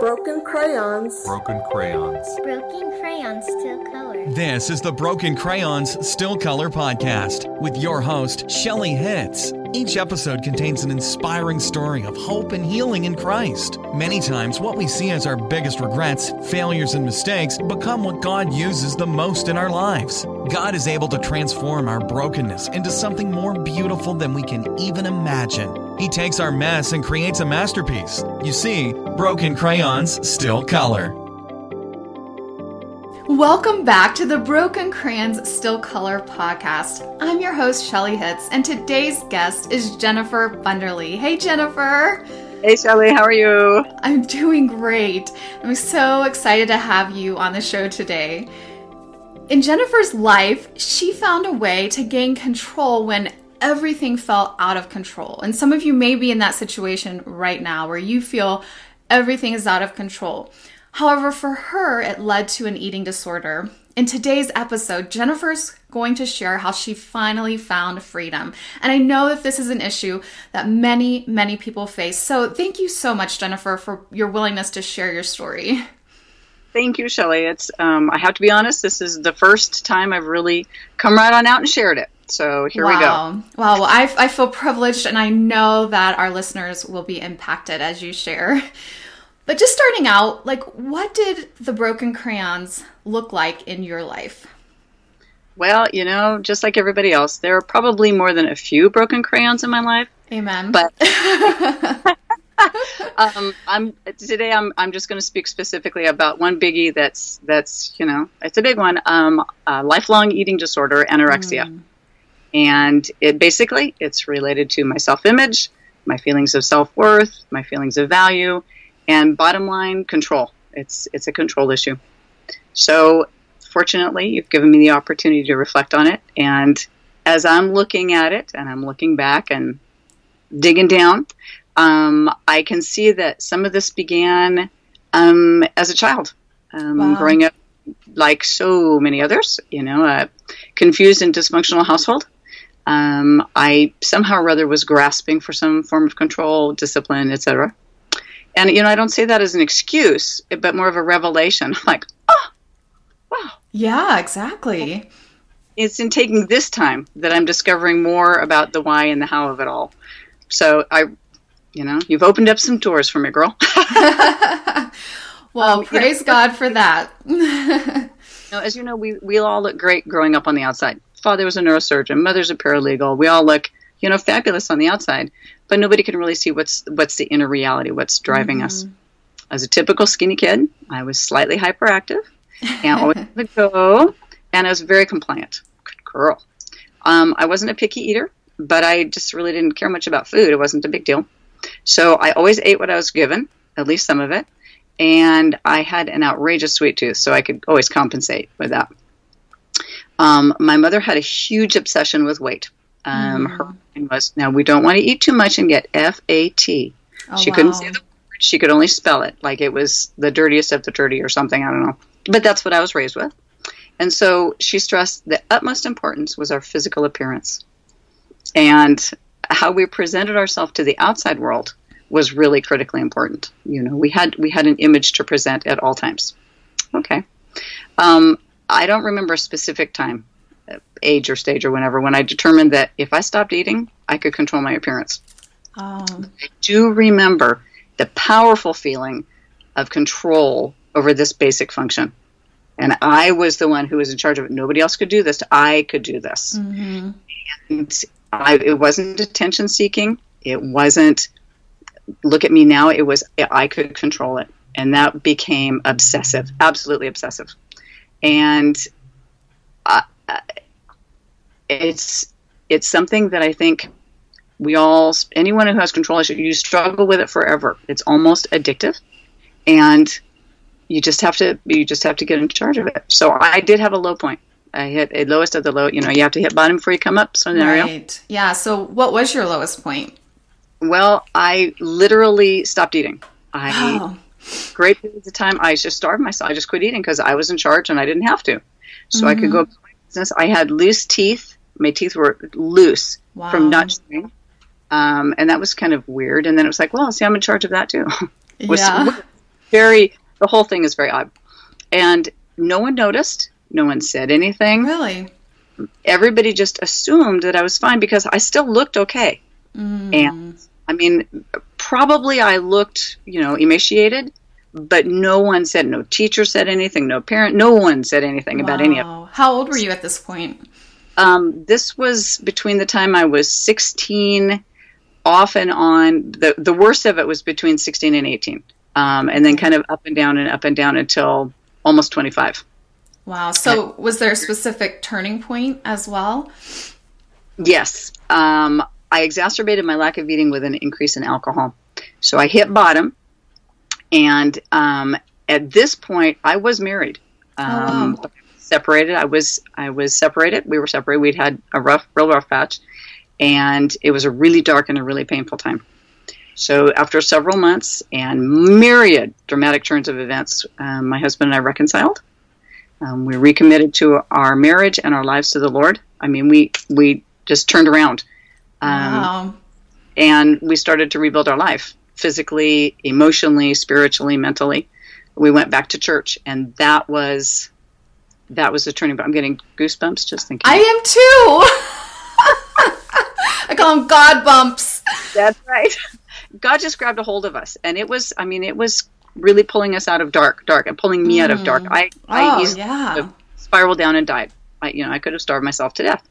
Broken crayons. Broken crayons. Broken crayons still color. This is the Broken Crayons Still Color podcast with your host, Shelly Hitz. Each episode contains an inspiring story of hope and healing in Christ. Many times, what we see as our biggest regrets, failures, and mistakes become what God uses the most in our lives. God is able to transform our brokenness into something more beautiful than we can even imagine. He takes our mess and creates a masterpiece. You see, broken crayons still color. Welcome back to the Broken Crayons Still Color podcast. I'm your host, Shelly Hitz, and today's guest is Jennifer Bunderly. Hey, Jennifer. Hey, Shelly. How are you? I'm doing great. I'm so excited to have you on the show today. In Jennifer's life, she found a way to gain control when everything fell out of control. And some of you may be in that situation right now where you feel everything is out of control. However, for her, it led to an eating disorder. In today's episode, Jennifer's going to share how she finally found freedom. And I know that this is an issue that many, many people face. So thank you so much, Jennifer, for your willingness to share your story. Thank you, Shelly. It's, I have to be honest, this is the first time I've really come right on out and shared it. So here we go. Wow. Well, I feel privileged, and I know that our listeners will be impacted as you share. But just starting out, like, what did the broken crayons look like in your life? Well, you know, just like everybody else, there are probably more than a few broken crayons in my life. Amen. But I'm just going to speak specifically about one biggie that's you know, it's a big one, lifelong eating disorder, anorexia. And it basically, it's related to my self-image, my feelings of self-worth, my feelings of value, and bottom line, control. It's a control issue. So fortunately, you've given me the opportunity to reflect on it. And as I'm looking at it, and I'm looking back and digging down, I can see that some of this began as a child, growing up like so many others, you know, a confused and dysfunctional household. I somehow or other was grasping for some form of control, discipline, etc. And, you know, I don't say that as an excuse, but more of a revelation. I'm like, oh, wow. Yeah, exactly. It's in taking this time that I'm discovering more about the why and the how of it all. So, you know, you've opened up some doors for me, girl. Well, praise God for that. Now, as you know, we all look great growing up on the outside. Father was a neurosurgeon, mother's a paralegal. We all look, you know, fabulous on the outside, but nobody can really see what's the inner reality, what's driving us. As a typical skinny kid, I was slightly hyperactive and always on the go, and I was very compliant. Good girl. I wasn't a picky eater, but I just really didn't care much about food. It wasn't a big deal. So I always ate what I was given, at least some of it. And I had an outrageous sweet tooth, so I could always compensate with that. My mother had a huge obsession with weight. Her line was, now we don't want to eat too much and get F-A-T. Oh, she couldn't say the word. She could only spell it, like it was the dirtiest of the dirty or something. I don't know. But that's what I was raised with. And so she stressed the utmost importance was our physical appearance. And how we presented ourselves to the outside world was really critically important. You know, we had an image to present at all times. Okay. I don't remember a specific time, age or stage or whenever, when I determined that if I stopped eating, I could control my appearance. I do remember the powerful feeling of control over this basic function. And I was the one who was in charge of it. Nobody else could do this. I could do this. And it wasn't attention seeking. It wasn't, look at me now, it was, I could control it. And that became obsessive, absolutely obsessive. And it's something that I think we all, anyone who has control issues, you struggle with it forever. It's almost addictive, and you just have to get in charge of it. So I did have a low point. I hit a lowest of the low, you know, you have to hit bottom before you come up scenario. Right. Yeah. So what was your lowest point? Well, I literally stopped eating. Great periods of time, I just starved myself. I just quit eating because I was in charge and I didn't have to. So I could go about my business. I had loose teeth. My teeth were loose from not eating. And that was kind of weird. And then it was like, well, see, I'm in charge of that too. Yeah. the whole thing is very odd. And no one noticed. No one said anything. Really? Everybody just assumed that I was fine because I still looked okay. Mm. And I mean, probably I looked, emaciated, but no one said, no teacher said anything, no parent, no one said anything about any of it. How old were you at this point? This was between the time I was 16, off and on. The worst of it was between 16 and 18. And then kind of up and down until almost 25. Wow. So was there a specific turning point as well? Yes. I exacerbated my lack of eating with an increase in alcohol. So I hit bottom. And at this point, I was married. Separated. I was separated. We were separated. We'd had a real rough patch. And it was a really dark and a really painful time. So after several months and myriad dramatic turns of events, my husband and I reconciled. We recommitted to our marriage and our lives to the Lord. I mean, we just turned around. Wow. And we started to rebuild our life physically, emotionally, spiritually, mentally. We went back to church, and that was the turning point. I'm getting goosebumps just thinking. I am too. I call them God bumps. That's right. God just grabbed a hold of us, and it was really pulling us out of dark, and pulling me out of dark. I easily spiraled down and died. I could have starved myself to death,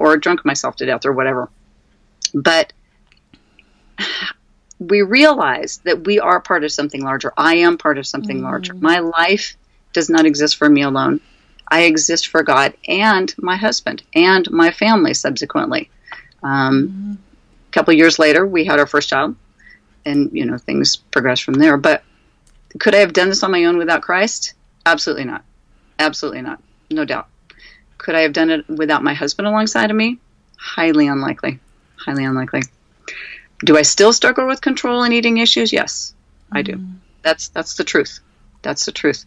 or drunk myself to death, or whatever. But we realized that we are part of something larger. I am part of something larger. My life does not exist for me alone. I exist for God and my husband and my family. Subsequently, a couple years later, we had our first child, and things progressed from there. But could I have done this on my own without Christ? Absolutely not. Absolutely not. No doubt. Could I have done it without my husband alongside of me? Highly unlikely. Highly unlikely. Do I still struggle with control and eating issues? Yes, I do. That's the truth. That's the truth.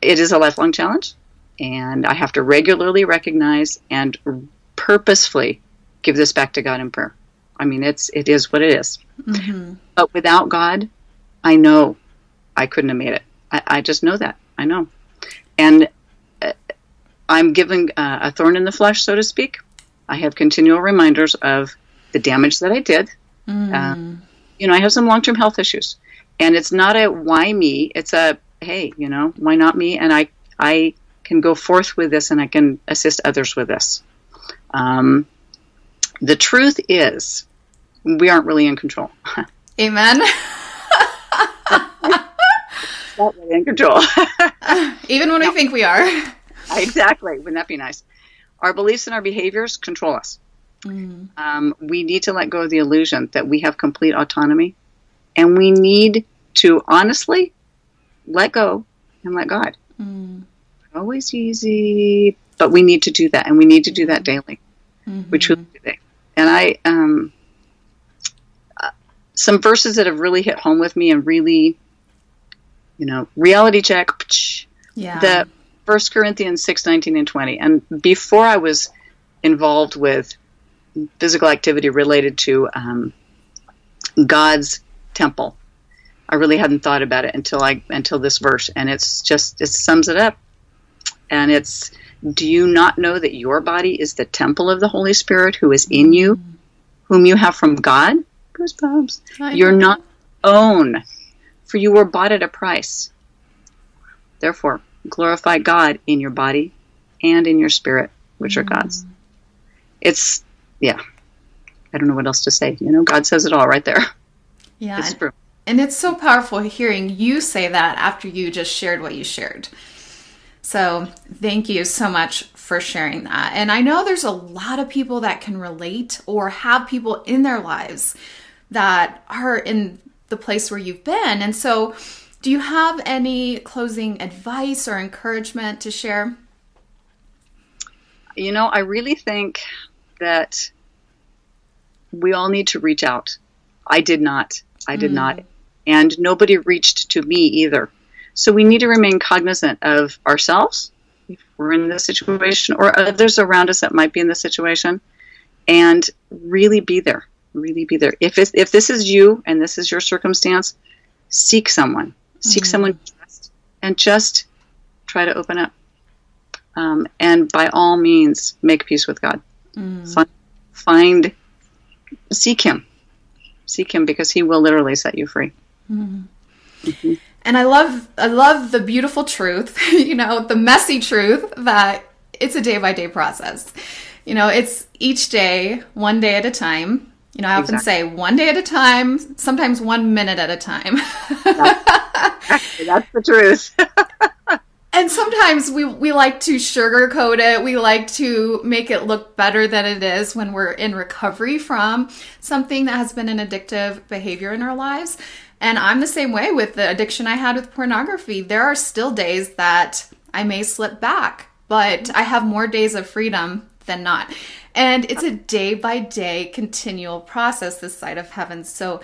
It is a lifelong challenge, and I have to regularly recognize and purposefully give this back to God in prayer. I mean, it is what it is. Mm-hmm. But without God, I know I couldn't have made it. I just know that. I know. And I'm given a thorn in the flesh, so to speak. I have continual reminders of the damage that I did. I have some long-term health issues, and it's not a why me. It's a, hey, why not me? And I can go forth with this, and I can assist others with this. The truth is, we aren't really in control. Amen. Not really in control. Even when we think we are. Exactly. Wouldn't that be nice? Our beliefs and our behaviors control us. Mm. We need to let go of the illusion that we have complete autonomy, and we need to honestly let go and let God. Mm. Always easy, but we need to do that, and we need to do that daily. Mm-hmm. We truly do that. And I, some verses that have really hit home with me, and really, reality check. Yeah. The First Corinthians 6:19-20. And before I was involved with physical activity related to God's temple, I really hadn't thought about it until this verse, and it sums it up. And it's, do you not know that your body is the temple of the Holy Spirit who is in you, whom you have from God? Goosebumps. You're not own, for you were bought at a price. Therefore, glorify God in your body and in your spirit, which are God's. It's, I don't know what else to say. God says it all right there. Yeah. It's true. And it's so powerful hearing you say that after you just shared what you shared. So thank you so much for sharing that. And I know there's a lot of people that can relate or have people in their lives that are in the place where you've been. And so, do you have any closing advice or encouragement to share? I really think that we all need to reach out. I did not. And nobody reached to me either. So we need to remain cognizant of ourselves, if we're in this situation, or others around us that might be in this situation, and really be there. If this is you and this is your circumstance, seek someone. Seek someone and just try to open up. And by all means, make peace with God. Seek Him. Seek Him, because He will literally set you free. And I love the beautiful truth, the messy truth that it's a day-by-day process. It's each day, one day at a time. I often say one day at a time, sometimes 1 minute at a time. That's the truth. And sometimes we like to sugarcoat it. We like to make it look better than it is when we're in recovery from something that has been an addictive behavior in our lives. And I'm the same way with the addiction I had with pornography. There are still days that I may slip back, but I have more days of freedom than not. And it's a day-by-day continual process this side of heaven. So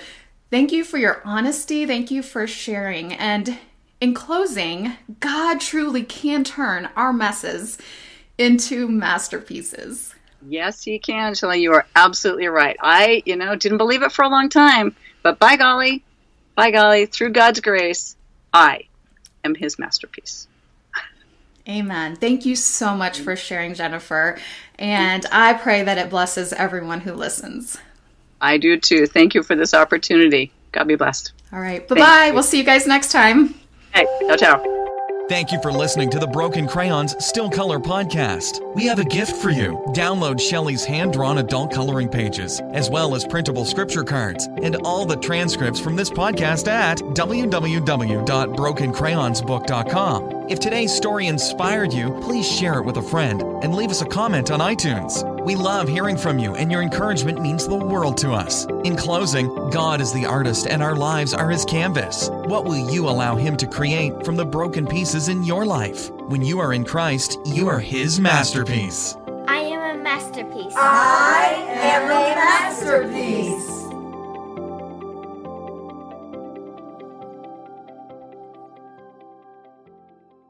thank you for your honesty. Thank you for sharing. And in closing, God truly can turn our messes into masterpieces. Yes, He can, Shelly. You are absolutely right. I, didn't believe it for a long time, but by golly, through God's grace, I am His masterpiece. Amen. Thank you so much for sharing, Jennifer. And I pray that it blesses everyone who listens. I do too. Thank you for this opportunity. God be blessed. All right. Bye-bye. We'll see you guys next time. Hey, ciao. Thank you for listening to the Broken Crayons Still Color podcast. We have a gift for you. Download Shelly's hand-drawn adult coloring pages, as well as printable scripture cards, and all the transcripts from this podcast at www.brokencrayonsbook.com. If today's story inspired you, please share it with a friend and leave us a comment on iTunes. We love hearing from you, and your encouragement means the world to us. In closing, God is the artist and our lives are His canvas. What will you allow Him to create from the broken pieces in your life? When you are in Christ, you are His masterpiece. I am a masterpiece. I am a masterpiece.